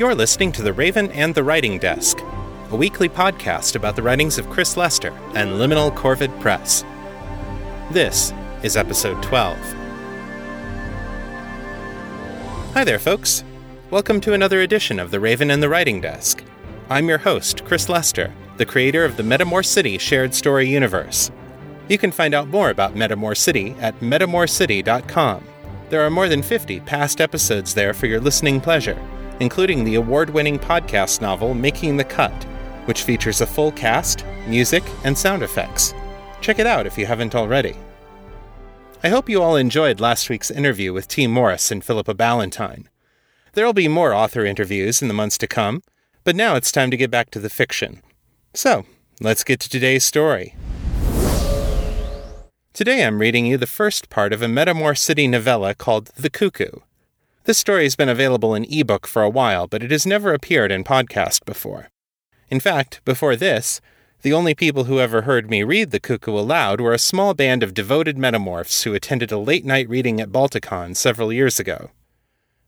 You're listening to The Raven and the Writing Desk, a weekly podcast about the writings of Chris Lester and Liminal Corvid Press. This is episode 12. Hi there, folks. Welcome to another edition of The Raven and the Writing Desk. I'm your host, Chris Lester, the creator of the Metamor City shared story universe. You can find out more about Metamor City at metamorcity.com. There are more than 50 past episodes there for your listening pleasure, including the award-winning podcast novel Making the Cut, which features a full cast, music, and sound effects. Check it out if you haven't already. I hope you all enjoyed last week's interview with T. Morris and Philippa Ballantyne. There will be more author interviews in the months to come, but now it's time to get back to the fiction. So, let's get to today's story. Today I'm reading you the first part of a Metamor City novella called The Cuckoo. This story has been available in ebook for a while, but it has never appeared in podcast before. In fact, before this, the only people who ever heard me read The Cuckoo aloud were a small band of devoted metamorphs who attended a late-night reading at Balticon several years ago.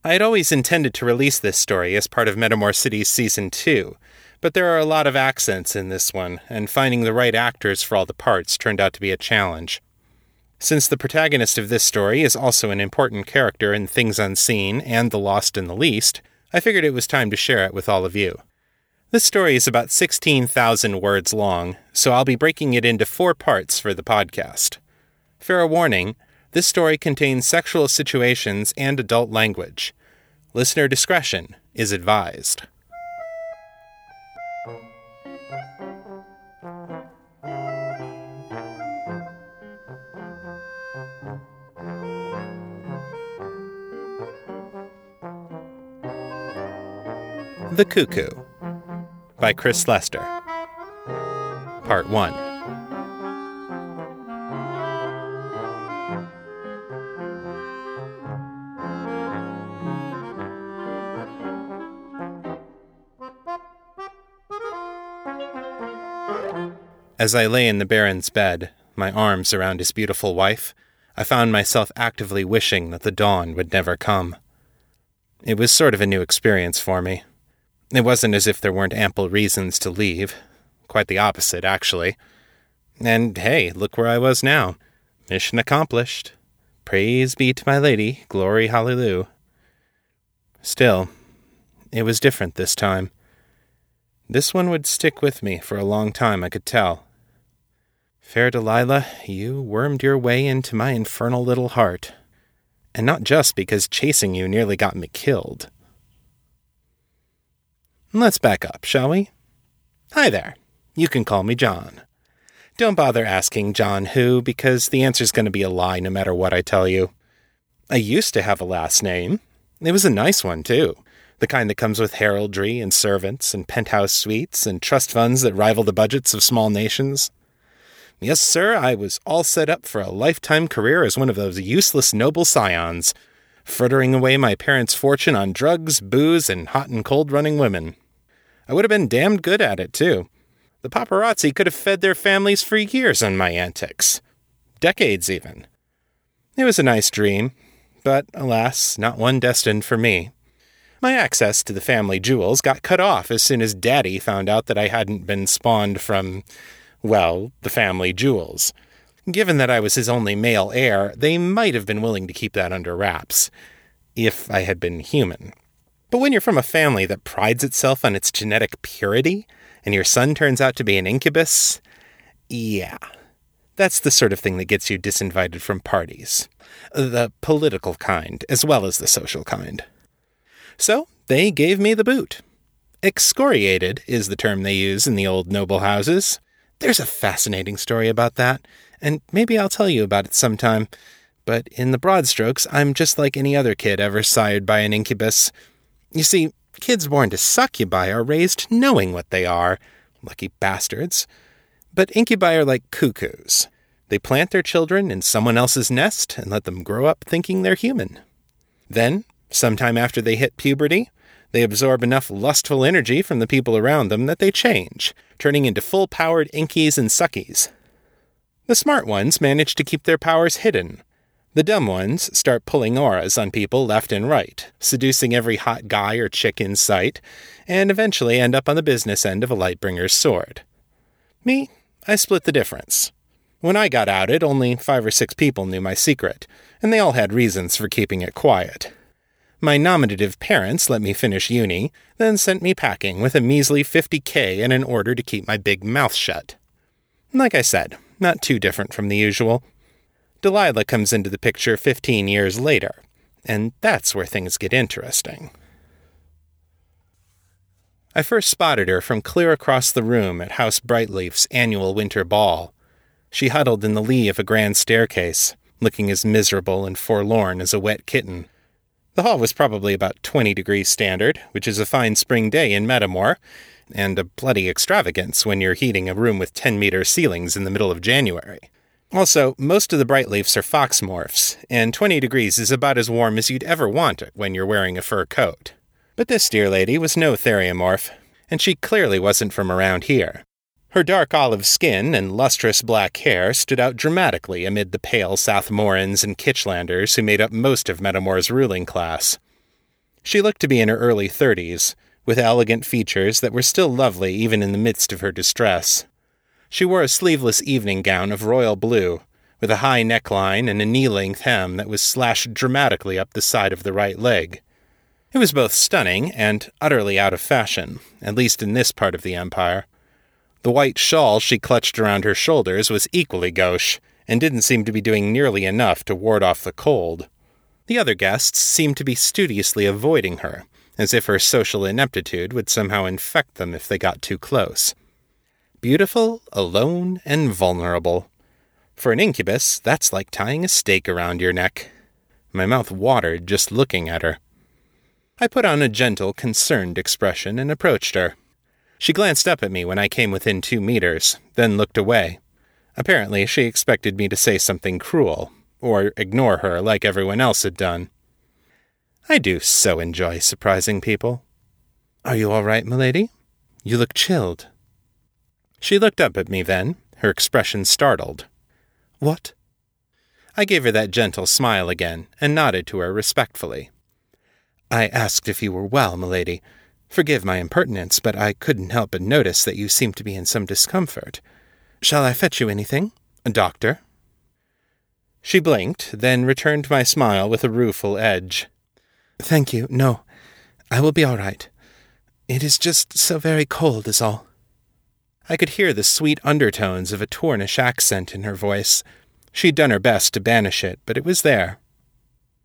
I had always intended to release this story as part of Metamor City's Season 2, but there are a lot of accents in this one, and finding the right actors for all the parts turned out to be a challenge. Since the protagonist of this story is also an important character in Things Unseen and The Lost in the Least, I figured it was time to share it with all of you. This story is about 16,000 words long, so I'll be breaking it into 4 parts for the podcast. Fair warning, this story contains sexual situations and adult language. Listener discretion is advised. The Cuckoo by Chris Lester. Part 1. As I lay in the Baron's bed, my arms around his beautiful wife, I found myself actively wishing that the dawn would never come. It was sort of a new experience for me. It wasn't as if there weren't ample reasons to leave. Quite the opposite, actually. And hey, look where I was now. Mission accomplished. Praise be to my lady. Glory hallelujah. Still, it was different this time. This one would stick with me for a long time, I could tell. Fair Delilah, you wormed your way into my infernal little heart. And not just because chasing you nearly got me killed. Let's back up, shall we? Hi there. You can call me John. Don't bother asking John who, because the answer's going to be a lie no matter what I tell you. I used to have a last name. It was a nice one, too. The kind that comes with heraldry and servants and penthouse suites and trust funds that rival the budgets of small nations. Yes, sir, I was all set up for a lifetime career as one of those useless noble scions, frittering away my parents' fortune on drugs, booze, and hot and cold running women. I would have been damned good at it, too. The paparazzi could have fed their families for years on my antics. Decades, even. It was a nice dream, but, alas, not one destined for me. My access to the family jewels got cut off as soon as Daddy found out that I hadn't been spawned from, well, the family jewels. Given that I was his only male heir, they might have been willing to keep that under wraps, if I had been human. But when you're from a family that prides itself on its genetic purity, and your son turns out to be an incubus, yeah, that's the sort of thing that gets you disinvited from parties. The political kind, as well as the social kind. So, they gave me the boot. Excoriated is the term they use in the old noble houses. There's a fascinating story about that, and maybe I'll tell you about it sometime. But in the broad strokes, I'm just like any other kid ever sired by an incubus. You see, kids born to succubi are raised knowing what they are. Lucky bastards. But incubi are like cuckoos. They plant their children in someone else's nest and let them grow up thinking they're human. Then, sometime after they hit puberty, they absorb enough lustful energy from the people around them that they change, turning into full-powered inkies and suckies. The smart ones manage to keep their powers hidden. The dumb ones start pulling auras on people left and right, seducing every hot guy or chick in sight, and eventually end up on the business end of a Lightbringer's sword. Me, I split the difference. When I got outed, only 5 or 6 people knew my secret, and they all had reasons for keeping it quiet. My nominative parents let me finish uni, then sent me packing with a measly $50,000 and an order to keep my big mouth shut. Like I said, not too different from the usual. Delilah comes into the picture 15 years later, and that's where things get interesting. I first spotted her from clear across the room at House Brightleaf's annual winter ball. She huddled in the lee of a grand staircase, looking as miserable and forlorn as a wet kitten. The hall was probably about 20 degrees standard, which is a fine spring day in Metamor, and a bloody extravagance when you're heating a room with 10-meter ceilings in the middle of January. Also, most of the Brightleafs are fox morphs, and 20 degrees is about as warm as you'd ever want it when you're wearing a fur coat. But this dear lady was no theriomorph, and she clearly wasn't from around here. Her dark olive skin and lustrous black hair stood out dramatically amid the pale Southmorans and Kitchlanders who made up most of Metamor's ruling class. She looked to be in her early 30s, with elegant features that were still lovely even in the midst of her distress. She wore a sleeveless evening gown of royal blue, with a high neckline and a knee-length hem that was slashed dramatically up the side of the right leg. It was both stunning and utterly out of fashion, at least in this part of the Empire. The white shawl she clutched around her shoulders was equally gauche, and didn't seem to be doing nearly enough to ward off the cold. The other guests seemed to be studiously avoiding her, as if her social ineptitude would somehow infect them if they got too close. Beautiful, alone, and vulnerable. For an incubus, that's like tying a stake around your neck. My mouth watered just looking at her. I put on a gentle, concerned expression and approached her. She glanced up at me when I came within 2 meters, then looked away. Apparently, she expected me to say something cruel, or ignore her like everyone else had done. I do so enjoy surprising people. "Are you all right, milady? You look chilled." She looked up at me then, her expression startled. "What?" I gave her that gentle smile again, and nodded to her respectfully. "I asked if you were well, milady. Forgive my impertinence, but I couldn't help but notice that you seemed to be in some discomfort. Shall I fetch you anything? A doctor?" She blinked, then returned my smile with a rueful edge. "Thank you, no. I will be all right. It is just so very cold is all." I could hear the sweet undertones of a Tornish accent in her voice. She'd done her best to banish it, but it was there.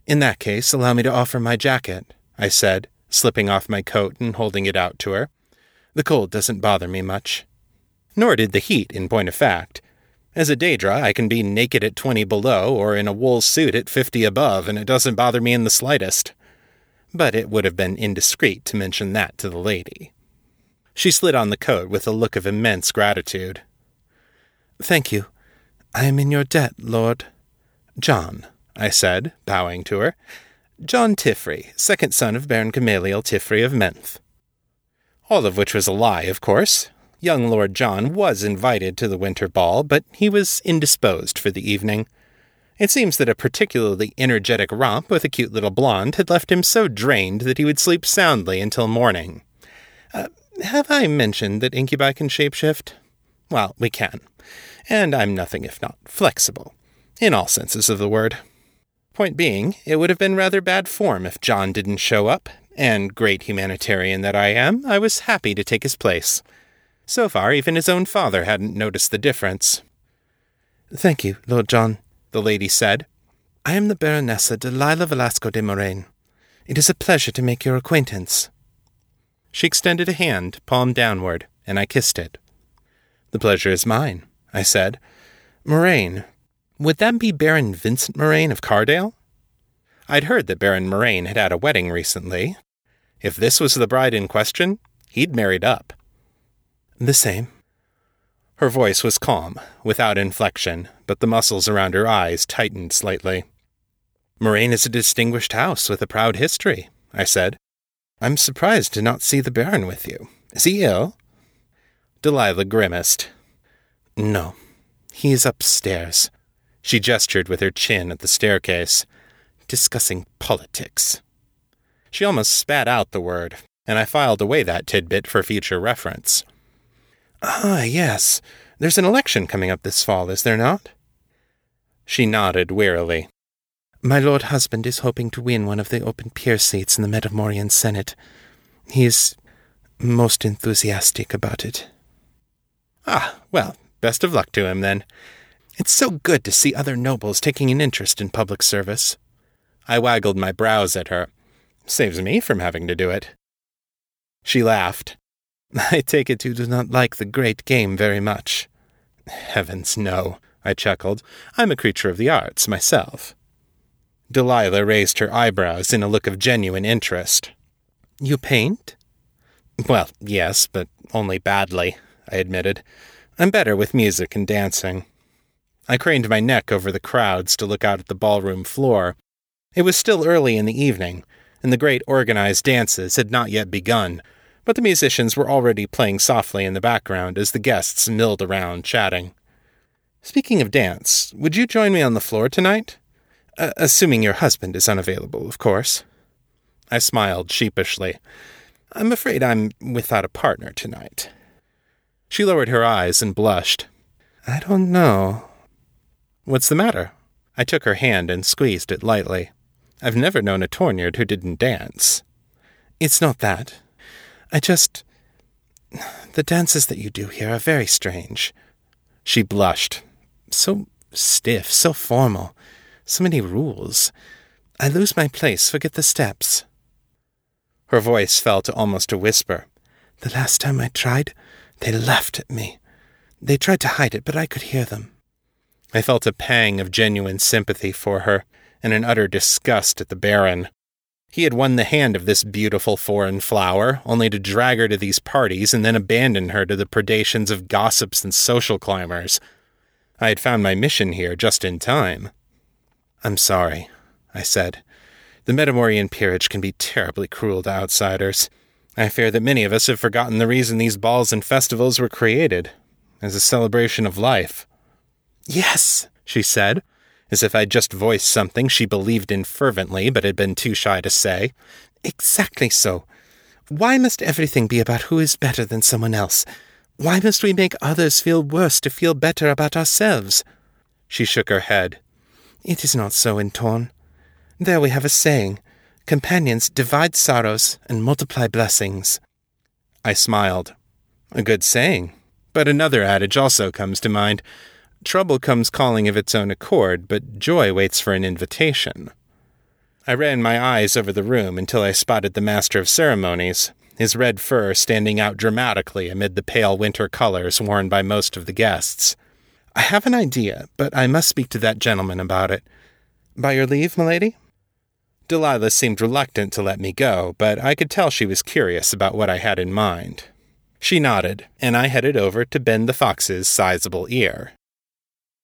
"In that case, allow me to offer my jacket," I said, slipping off my coat and holding it out to her. "The cold doesn't bother me much." Nor did the heat, in point of fact. As a Daedra, I can be naked at 20 below or in a wool suit at 50 above, and it doesn't bother me in the slightest. But it would have been indiscreet to mention that to the lady. She slid on the coat with a look of immense gratitude. "Thank you. I am in your debt, Lord." "John," I said, bowing to her. "John Tiffrey, second son of Baron Gamaliel Tiffrey of Menth." All of which was a lie, of course. Young Lord John was invited to the winter ball, but he was indisposed for the evening. It seems that a particularly energetic romp with a cute little blonde had left him so drained that he would sleep soundly until morning. Have I mentioned that incubi can shapeshift? Well, we can. And I'm nothing if not flexible, in all senses of the word. Point being, it would have been rather bad form if John didn't show up, and, great humanitarian that I am, I was happy to take his place. So far, even his own father hadn't noticed the difference. "Thank you, Lord John," the lady said. "I am the Baronessa Delilah Velasco de Moraine. It is a pleasure to make your acquaintance." She extended a hand, palm downward, and I kissed it. "The pleasure is mine," I said. "Moraine, would that be Baron Vincent Moraine of Cardale?" I'd heard that Baron Moraine had had a wedding recently. If this was the bride in question, he'd married up. "The same." Her voice was calm, without inflection, but the muscles around her eyes tightened slightly. "Moraine is a distinguished house with a proud history," I said. "I'm surprised to not see the Baron with you. Is he ill?" Delilah grimaced. "No, he is upstairs," She gestured with her chin at the staircase. Discussing politics. She almost spat out the word, and I filed away that tidbit for future reference. Ah, yes. There's an election coming up this fall, is there not? She nodded wearily. My lord husband is hoping to win one of the open peer seats in the Metamorian Senate. He is most enthusiastic about it. Ah, well, best of luck to him, then. It's so good to see other nobles taking an interest in public service. I waggled my brows at her. Saves me from having to do it. She laughed. I take it you do not like the great game very much. Heavens, no, I chuckled. I'm a creature of the arts myself. Delilah raised her eyebrows in a look of genuine interest. You paint? Well, yes, but only badly, I admitted. I'm better with music and dancing. I craned my neck over the crowds to look out at the ballroom floor. It was still early in the evening, and the great organized dances had not yet begun, but the musicians were already playing softly in the background as the guests milled around, chatting. Speaking of dance, would you join me on the floor tonight? Assuming your husband is unavailable, of course. I smiled sheepishly. I'm afraid I'm without a partner tonight. She lowered her eyes and blushed. I don't know. What's the matter? I took her hand and squeezed it lightly. I've never known a Tornyard who didn't dance. It's not that. The dances that you do here are very strange. She blushed. So stiff, so formal. So many rules. I lose my place, forget the steps. Her voice fell to almost a whisper. The last time I tried, they laughed at me. They tried to hide it, but I could hear them. I felt a pang of genuine sympathy for her, and an utter disgust at the Baron. He had won the hand of this beautiful foreign flower, only to drag her to these parties and then abandon her to the predations of gossips and social climbers. I had found my mission here just in time. I'm sorry, I said. The Metamorian peerage can be terribly cruel to outsiders. I fear that many of us have forgotten the reason these balls and festivals were created, as a celebration of life. Yes, she said, as if I'd just voiced something she believed in fervently but had been too shy to say. Exactly so. Why must everything be about who is better than someone else? Why must we make others feel worse to feel better about ourselves? She shook her head. It is not so in Torn. There we have a saying. Companions divide sorrows and multiply blessings. I smiled. A good saying. But another adage also comes to mind. Trouble comes calling of its own accord, but joy waits for an invitation. I ran my eyes over the room until I spotted the Master of Ceremonies, his red fur standing out dramatically amid the pale winter colors worn by most of the guests. I have an idea, but I must speak to that gentleman about it. By your leave, milady? Delilah seemed reluctant to let me go, but I could tell she was curious about what I had in mind. She nodded, and I headed over to bend the fox's sizable ear.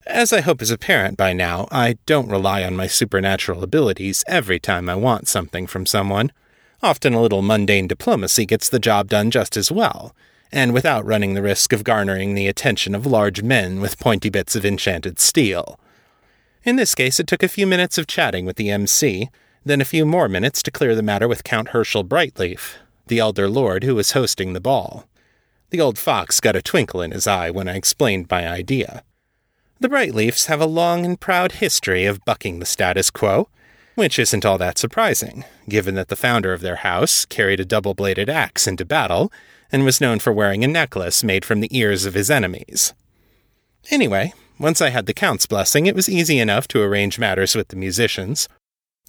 As I hope is apparent by now, I don't rely on my supernatural abilities every time I want something from someone. Often a little mundane diplomacy gets the job done just as well, and without running the risk of garnering the attention of large men with pointy bits of enchanted steel. In this case, it took a few minutes of chatting with the MC, then a few more minutes to clear the matter with Count Herschel Brightleaf, the elder lord who was hosting the ball. The old fox got a twinkle in his eye when I explained my idea. The Brightleafs have a long and proud history of bucking the status quo, which isn't all that surprising, given that the founder of their house carried a double-bladed axe into battle and was known for wearing a necklace made from the ears of his enemies. Anyway, once I had the Count's blessing, it was easy enough to arrange matters with the musicians.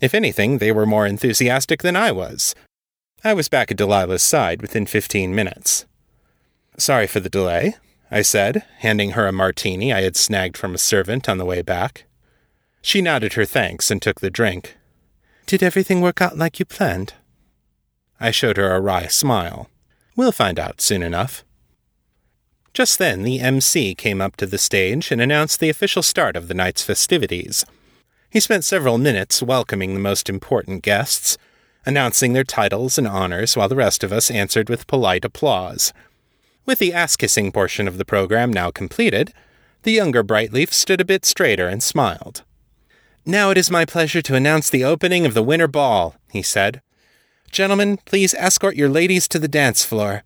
If anything, they were more enthusiastic than I was. I was back at Delilah's side within 15 minutes. Sorry for the delay, I said, handing her a martini I had snagged from a servant on the way back. She nodded her thanks and took the drink. Did everything work out like you planned? I showed her a wry smile. We'll find out soon enough. Just then the MC came up to the stage and announced the official start of the night's festivities. He spent several minutes welcoming the most important guests, announcing their titles and honors while the rest of us answered with polite applause. With the ass-kissing portion of the program now completed, The younger Brightleaf stood a bit straighter and smiled. "Now it is my pleasure to announce the opening of the Winter Ball," he said. "Gentlemen, please escort your ladies to the dance floor."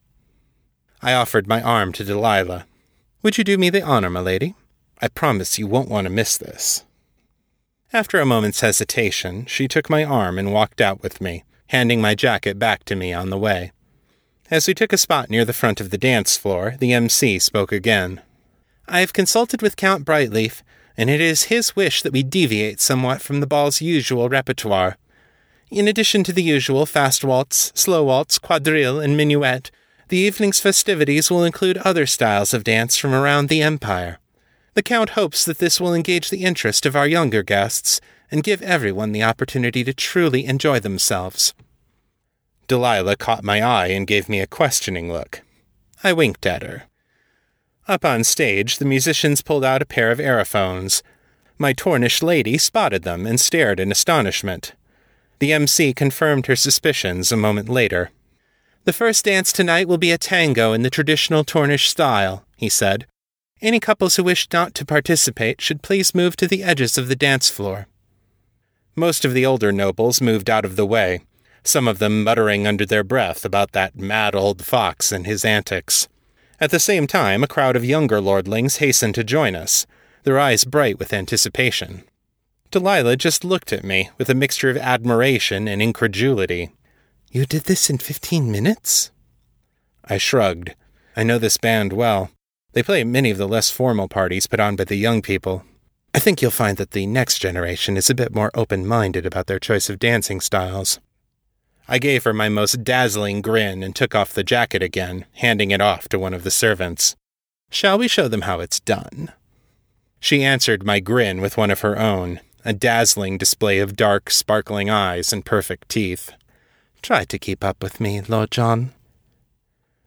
I offered my arm to Delilah. "Would you do me the honor, my lady? I promise you won't want to miss this." After a moment's hesitation, she took my arm and walked out with me, handing my jacket back to me on the way. As we took a spot near the front of the dance floor, the MC spoke again. "I have consulted with Count Brightleaf, and it is his wish that we deviate somewhat from the ball's usual repertoire. In addition to the usual fast waltz, slow waltz, quadrille, and minuet, the evening's festivities will include other styles of dance from around the Empire. The Count hopes that this will engage the interest of our younger guests and give everyone the opportunity to truly enjoy themselves." Delilah caught my eye and gave me a questioning look. I winked at her. Up on stage, the musicians pulled out a pair of aerophones. My Tornish lady spotted them and stared in astonishment. The MC confirmed her suspicions a moment later. "The first dance tonight will be a tango in the traditional Tornish style," he said. "Any couples who wish not to participate should please move to the edges of the dance floor." Most of the older nobles moved out of the way, some of them muttering under their breath about that mad old fox and his antics. At the same time, a crowd of younger lordlings hastened to join us, their eyes bright with anticipation. Delilah just looked at me with a mixture of admiration and incredulity. "You did this in 15 minutes?" I shrugged. I know this band well. They play many of the less formal parties put on by the young people. I think you'll find that the next generation is a bit more open-minded about their choice of dancing styles. I gave her my most dazzling grin and took off the jacket again, handing it off to one of the servants. "Shall we show them how it's done?" She answered my grin with one of her own, a dazzling display of dark, sparkling eyes and perfect teeth. "Try to keep up with me, Lord John."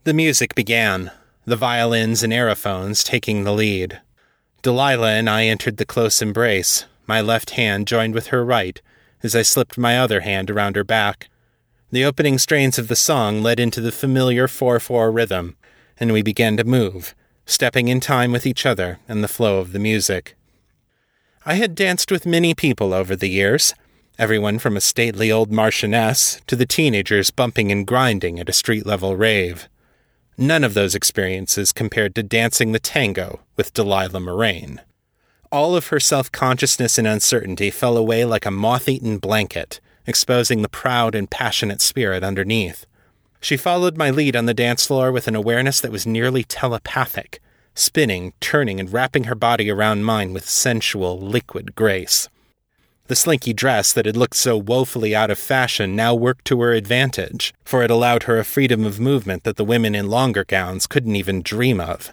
The music began, the violins and aerophones taking the lead. Delilah and I entered the close embrace, my left hand joined with her right, as I slipped my other hand around her back. The opening strains of the song led into the familiar 4/4 rhythm, and we began to move, stepping in time with each other and the flow of the music. I had danced with many people over the years, everyone from a stately old marchioness to the teenagers bumping and grinding at a street-level rave. None of those experiences compared to dancing the tango with Delilah Moraine. All of her self-consciousness and uncertainty fell away like a moth-eaten blanket, exposing the proud and passionate spirit underneath. She followed my lead on the dance floor with an awareness that was nearly telepathic, spinning, turning, and wrapping her body around mine with sensual, liquid grace. The slinky dress that had looked so woefully out of fashion now worked to her advantage, for it allowed her a freedom of movement that the women in longer gowns couldn't even dream of.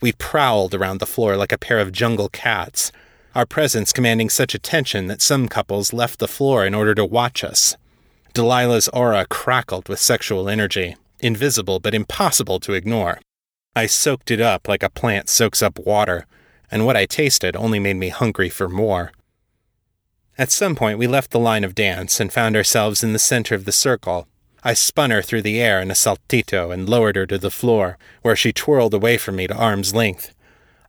We prowled around the floor like a pair of jungle cats, our presence commanding such attention that some couples left the floor in order to watch us. Delilah's aura crackled with sexual energy, invisible but impossible to ignore. I soaked it up like a plant soaks up water, and what I tasted only made me hungry for more. At some point we left the line of dance and found ourselves in the center of the circle. I spun her through the air in a saltito and lowered her to the floor, where she twirled away from me to arm's length.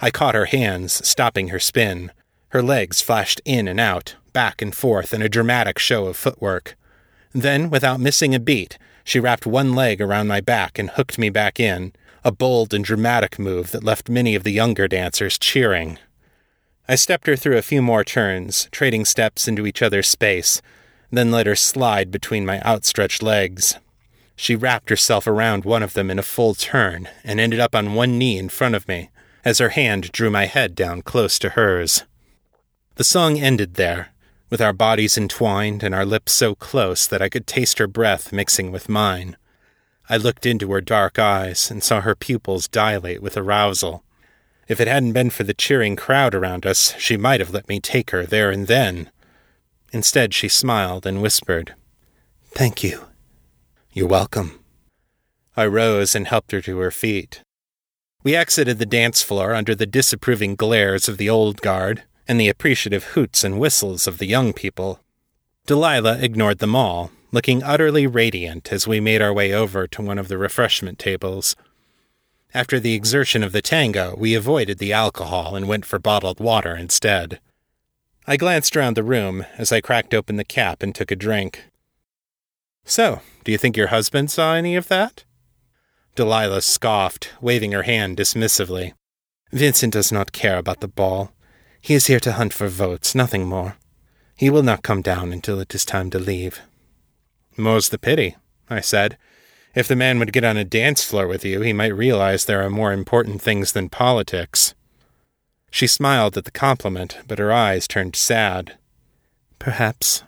I caught her hands, stopping her spin. Her legs flashed in and out, back and forth in a dramatic show of footwork. Then, without missing a beat, she wrapped one leg around my back and hooked me back in, a bold and dramatic move that left many of the younger dancers cheering. I stepped her through a few more turns, trading steps into each other's space, then let her slide between my outstretched legs. She wrapped herself around one of them in a full turn and ended up on one knee in front of me, as her hand drew my head down close to hers. The song ended there, with our bodies entwined and our lips so close that I could taste her breath mixing with mine. I looked into her dark eyes and saw her pupils dilate with arousal. If it hadn't been for the cheering crowd around us, she might have let me take her there and then. Instead, she smiled and whispered, "Thank you." "You're welcome." I rose and helped her to her feet. We exited the dance floor under the disapproving glares of the old guard and the appreciative hoots and whistles of the young people. Delilah ignored them all, looking utterly radiant as we made our way over to one of the refreshment tables. After the exertion of the tango, we avoided the alcohol and went for bottled water instead. I glanced around the room as I cracked open the cap and took a drink. "So, do you think your husband saw any of that?" Delilah scoffed, waving her hand dismissively. "Vincent does not care about the ball. He is here to hunt for votes, nothing more. He will not come down until it is time to leave." "More's the pity," I said. "If the man would get on a dance floor with you, he might realize there are more important things than politics." She smiled at the compliment, but her eyes turned sad. "Perhaps."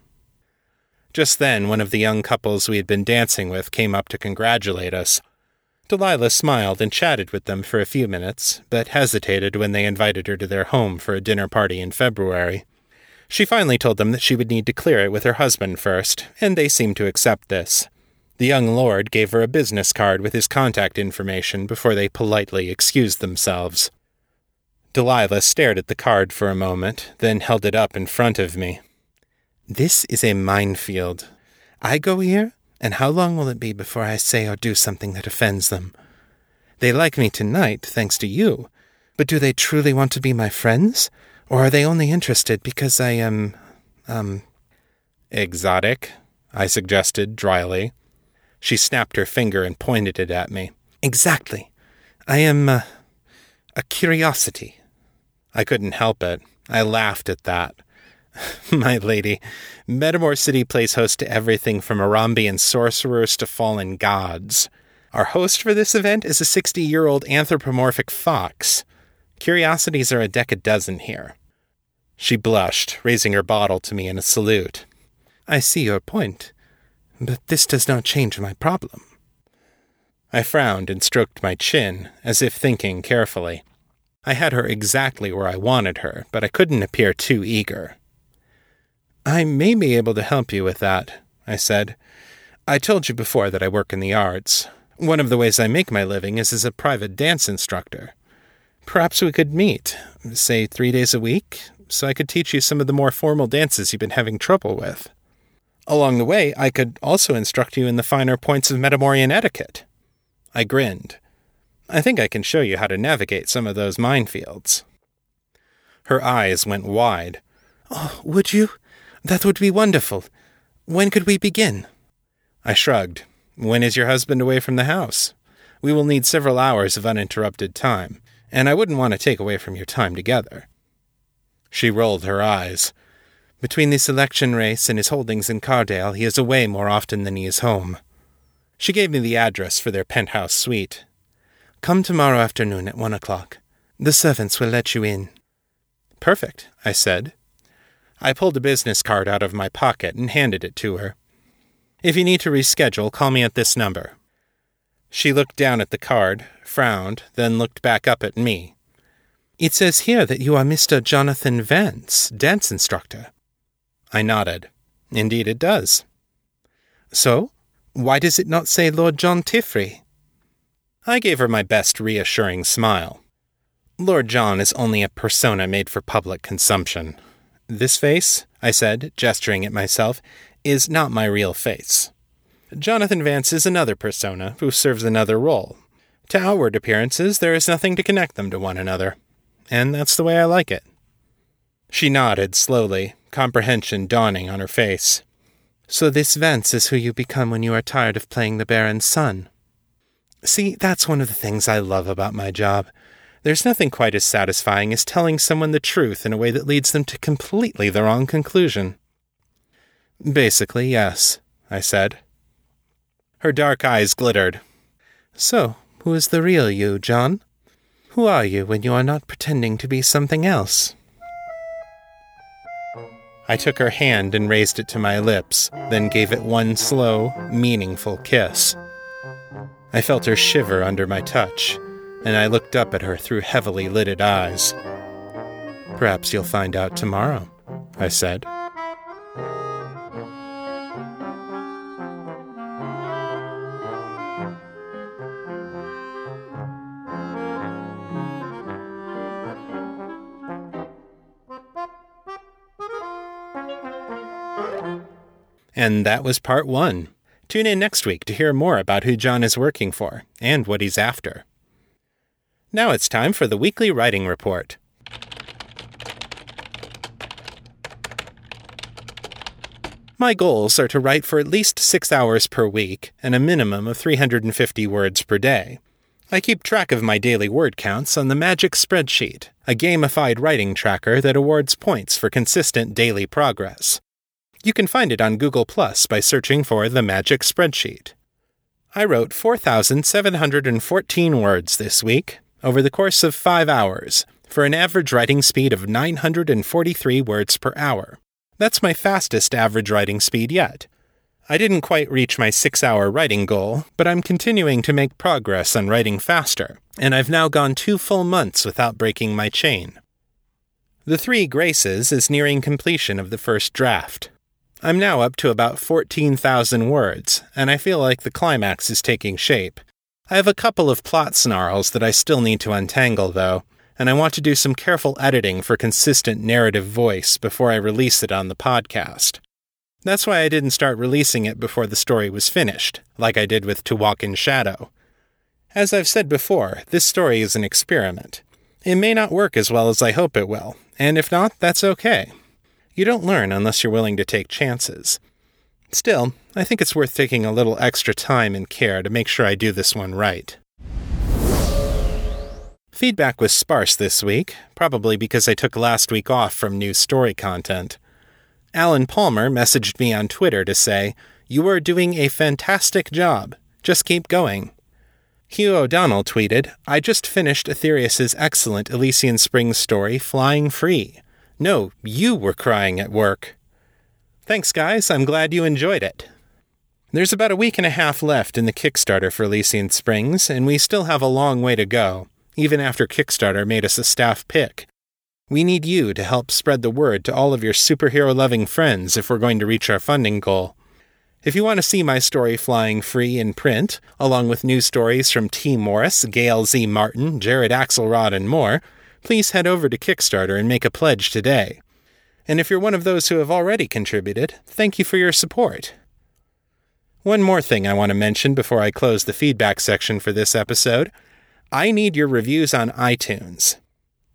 Just then, one of the young couples we had been dancing with came up to congratulate us. Delilah smiled and chatted with them for a few minutes, but hesitated when they invited her to their home for a dinner party in February. She finally told them that she would need to clear it with her husband first, and they seemed to accept this. The young lord gave her a business card with his contact information before they politely excused themselves. Delilah stared at the card for a moment, then held it up in front of me. "This is a minefield. I go here, and how long will it be before I say or do something that offends them? They like me tonight, thanks to you, but do they truly want to be my friends, or are they only interested because I am, exotic?" I suggested dryly. She snapped her finger and pointed it at me. "Exactly. I am, a curiosity." I couldn't help it. I laughed at that. "My lady, Metamor City plays host to everything from Arambian sorcerers to fallen gods. Our host for this event is a 60-year-old anthropomorphic fox. Curiosities are a dime a dozen here." She blushed, raising her bottle to me in a salute. "I see your point, but this does not change my problem." I frowned and stroked my chin, as if thinking carefully. I had her exactly where I wanted her, but I couldn't appear too eager. "I may be able to help you with that," I said. "I told you before that I work in the arts. One of the ways I make my living is as a private dance instructor. Perhaps we could meet, say 3 days a week, so I could teach you some of the more formal dances you've been having trouble with. Along the way, I could also instruct you in the finer points of Metamorian etiquette." I grinned. "I think I can show you how to navigate some of those minefields." Her eyes went wide. "Oh, would you? That would be wonderful. When could we begin?" I shrugged. "When is your husband away from the house? We will need several hours of uninterrupted time, and I wouldn't want to take away from your time together." She rolled her eyes. "Between this election race and his holdings in Cardale, he is away more often than he is home." She gave me the address for their penthouse suite. "Come tomorrow afternoon at 1:00. The servants will let you in." "Perfect," I said. I pulled a business card out of my pocket and handed it to her. "If you need to reschedule, call me at this number." She looked down at the card, frowned, then looked back up at me. "It says here that you are Mr. Jonathan Vance, dance instructor." I nodded. "Indeed it does." "So, why does it not say Lord John Tiffrey?" I gave her my best reassuring smile. "Lord John is only a persona made for public consumption. This face," I said, gesturing at myself, "is not my real face. Jonathan Vance is another persona who serves another role. To outward appearances, there is nothing to connect them to one another. And that's the way I like it." She nodded slowly, comprehension dawning on her face. "So this Vance is who you become when you are tired of playing the Baron's son. See, that's one of the things I love about my job. There's nothing quite as satisfying as telling someone the truth in a way that leads them to completely the wrong conclusion." "Basically, yes," I said. Her dark eyes glittered. "So, who is the real you, John? Who are you when you are not pretending to be something else?" I took her hand and raised it to my lips, then gave it one slow, meaningful kiss. I felt her shiver under my touch, and I looked up at her through heavily lidded eyes. "Perhaps you'll find out tomorrow," I said. And that was part one. Tune in next week to hear more about who John is working for and what he's after. Now it's time for the Weekly Writing Report. My goals are to write for at least 6 hours per week and a minimum of 350 words per day. I keep track of my daily word counts on the Magic Spreadsheet, a gamified writing tracker that awards points for consistent daily progress. You can find it on Google Plus by searching for the Magic Spreadsheet. I wrote 4,714 words this week, over the course of 5 hours, for an average writing speed of 943 words per hour. That's my fastest average writing speed yet. I didn't quite reach my 6-hour writing goal, but I'm continuing to make progress on writing faster, and I've now gone 2 full months without breaking my chain. The Three Graces is nearing completion of the first draft. I'm now up to about 14,000 words, and I feel like the climax is taking shape. I have a couple of plot snarls that I still need to untangle, though, and I want to do some careful editing for consistent narrative voice before I release it on the podcast. That's why I didn't start releasing it before the story was finished, like I did with To Walk in Shadow. As I've said before, this story is an experiment. It may not work as well as I hope it will, and if not, that's okay. You don't learn unless you're willing to take chances. Still, I think it's worth taking a little extra time and care to make sure I do this one right. Feedback was sparse this week, probably because I took last week off from new story content. Alan Palmer messaged me on Twitter to say, "You are doing a fantastic job. Just keep going." Hugh O'Donnell tweeted, "I just finished Etherius' excellent Elysian Springs story, Flying Free. No, you were crying at work." Thanks, guys. I'm glad you enjoyed it. There's about a week and a half left in the Kickstarter for Elysian Springs, and we still have a long way to go, even after Kickstarter made us a staff pick. We need you to help spread the word to all of your superhero-loving friends if we're going to reach our funding goal. If you want to see my story Flying Free in print, along with new stories from T. Morris, Gail Z. Martin, Jared Axelrod, and more, please head over to Kickstarter and make a pledge today. And if you're one of those who have already contributed, thank you for your support. One more thing I want to mention before I close the feedback section for this episode. I need your reviews on iTunes.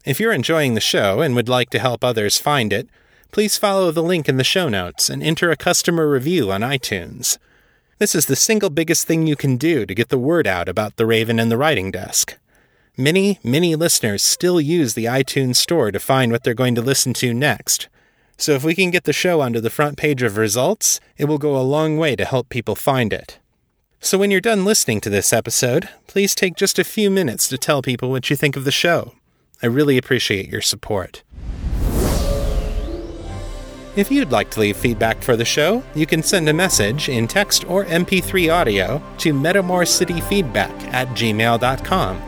If you're enjoying the show and would like to help others find it, please follow the link in the show notes and enter a customer review on iTunes. This is the single biggest thing you can do to get the word out about The Raven and the Writing Desk. Many, many listeners still use the iTunes store to find what they're going to listen to next. So if we can get the show onto the front page of results, it will go a long way to help people find it. So when you're done listening to this episode, please take just a few minutes to tell people what you think of the show. I really appreciate your support. If you'd like to leave feedback for the show, you can send a message in text or MP3 audio to metamorcityfeedback@gmail.com.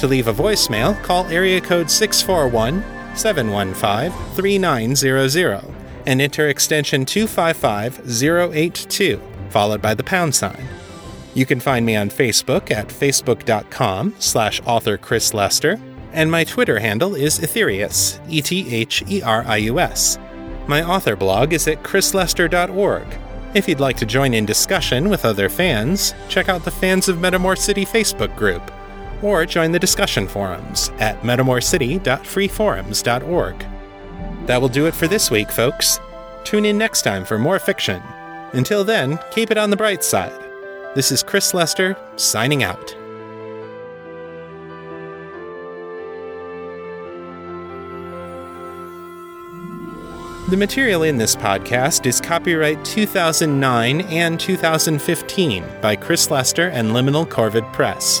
To leave a voicemail, call area code 641-715-3900 and enter extension 255082, followed by the # sign. You can find me on Facebook at facebook.com/author Chris Lester, and my Twitter handle is Etherius, Etherius. My author blog is at chrislester.org. If you'd like to join in discussion with other fans, check out the Fans of Metamor City Facebook group, or join the discussion forums at metamorcity.freeforums.org. That will do it for this week, folks. Tune in next time for more fiction. Until then, keep it on the bright side. This is Chris Lester, signing out. The material in this podcast is copyright 2009 and 2015 by Chris Lester and Liminal Corvid Press.